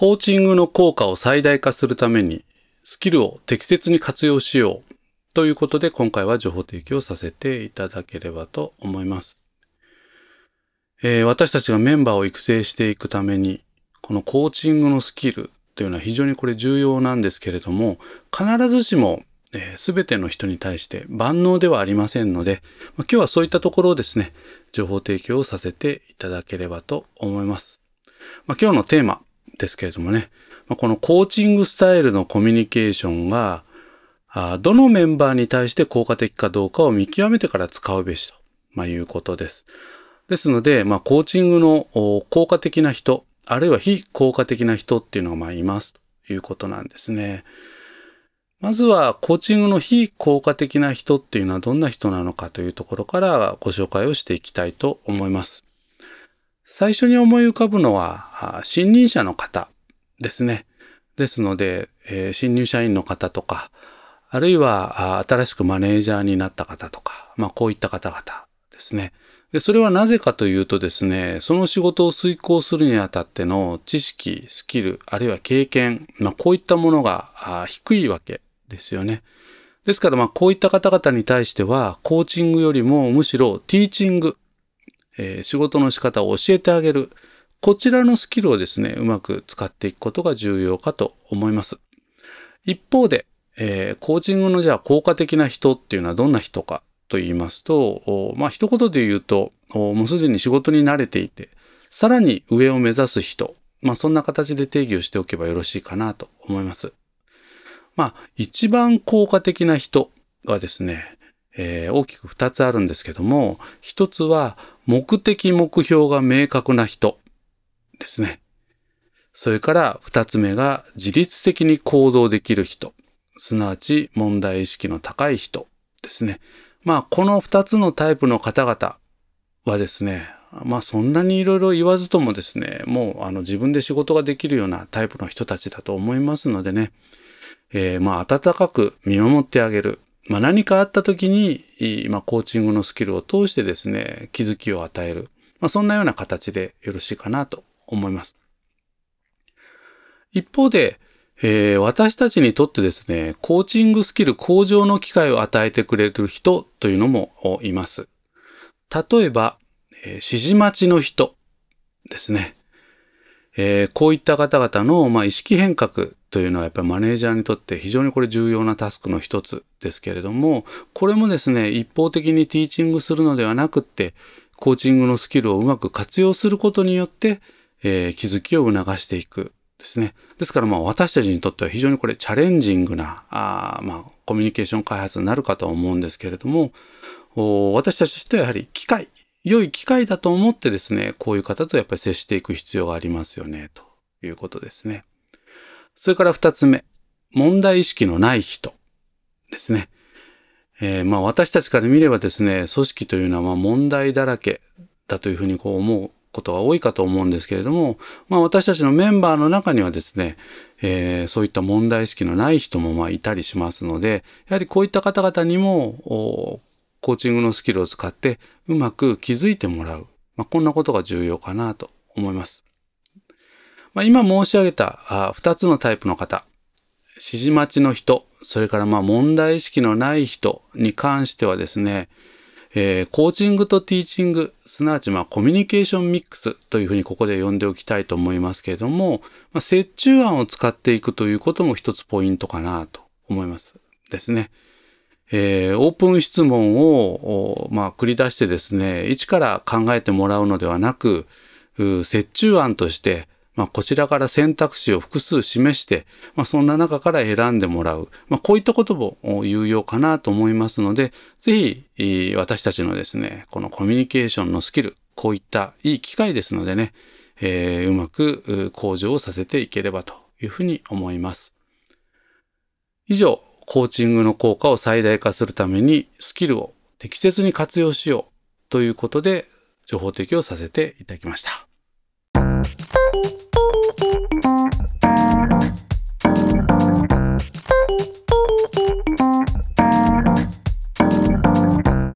コーチングの効果を最大化するためにスキルを適切に活用しようということで、今回は情報提供させていただければと思います。私たちがメンバーを育成していくために、このコーチングのスキルというのは非常にこれ重要なんですけれども、必ずしも全ての人に対して万能ではありませんので、今日はそういったところをですね、情報提供をさせていただければと思います。今日のテーマですけれどもね、このコーチングスタイルのコミュニケーションが、どのメンバーに対して効果的かどうかを見極めてから使うべしということです。ですので、コーチングの効果的な人、あるいは非効果的な人っていうのがいますということなんですね。まずは、コーチングの非効果的な人っていうのはどんな人なのかというところからご紹介をしていきたいと思います。最初に思い浮かぶのは、新入社の方ですね。ですので、新入社員の方とか、あるいは、新しくマネージャーになった方とか、こういった方々ですね。で、それはなぜかというとですね、その仕事を遂行するにあたっての知識、スキル、あるいは経験、こういったものが低いわけですよね。ですから、こういった方々に対しては、コーチングよりもむしろティーチング、仕事の仕方を教えてあげる、こちらのスキルをですね、うまく使っていくことが重要かと思います。一方で、コーチングのじゃあ効果的な人っていうのはどんな人かと言いますと、一言で言うと、もうすでに仕事に慣れていて、さらに上を目指す人、そんな形で定義をしておけばよろしいかなと思います。一番効果的な人はですね、大きく2つあるんですけども、1つは目的目標が明確な人ですね。それから2つ目が自律的に行動できる人、すなわち問題意識の高い人ですね。この2つのタイプの方々はですね、そんなにいろいろ言わずともですね、もう自分で仕事ができるようなタイプの人たちだと思いますのでね、温かく見守ってあげる。何かあった時に、コーチングのスキルを通してですね、気づきを与える。そんなような形でよろしいかなと思います。一方で、私たちにとってですね、コーチングスキル向上の機会を与えてくれる人というのもいます。例えば、指示待ちの人ですね。こういった方々の、意識変革というのはやっぱりマネージャーにとって非常にこれ重要なタスクの一つですけれども、これもですね、一方的にティーチングするのではなくって、コーチングのスキルをうまく活用することによって、気づきを促していく。ですね。ですから私たちにとっては非常にこれチャレンジングなコミュニケーション開発になるかとは思うんですけれども、私たちとしてはやはり良い機会だと思ってですね、こういう方とやっぱり接していく必要がありますよね、ということですね。それから2つ目、問題意識のない人ですね。私たちから見ればですね、組織というのは問題だらけだというふうに思うことが多いかと思うんですけれども、私たちのメンバーの中にはですね、そういった問題意識のない人もいたりしますので、やはりこういった方々にもコーチングのスキルを使ってうまく気づいてもらう。こんなことが重要かなと思います。今申し上げた2つのタイプの方、指示待ちの人、それから問題意識のない人に関してはですね、コーチングとティーチング、すなわちコミュニケーションミックスというふうにここで呼んでおきたいと思いますけれども、折衷案を使っていくということも一つポイントかなと思います。ですね。オープン質問を、繰り出してですね、一から考えてもらうのではなく、折衷案として、こちらから選択肢を複数示して、そんな中から選んでもらう。こういったことも有用かなと思いますので、ぜひ、私たちのですね、このコミュニケーションのスキル、こういったいい機会ですのでね、うまく向上をさせていければというふうに思います。以上、コーチングの効果を最大化するためにスキルを適切に活用しようということで情報提供させていただきました。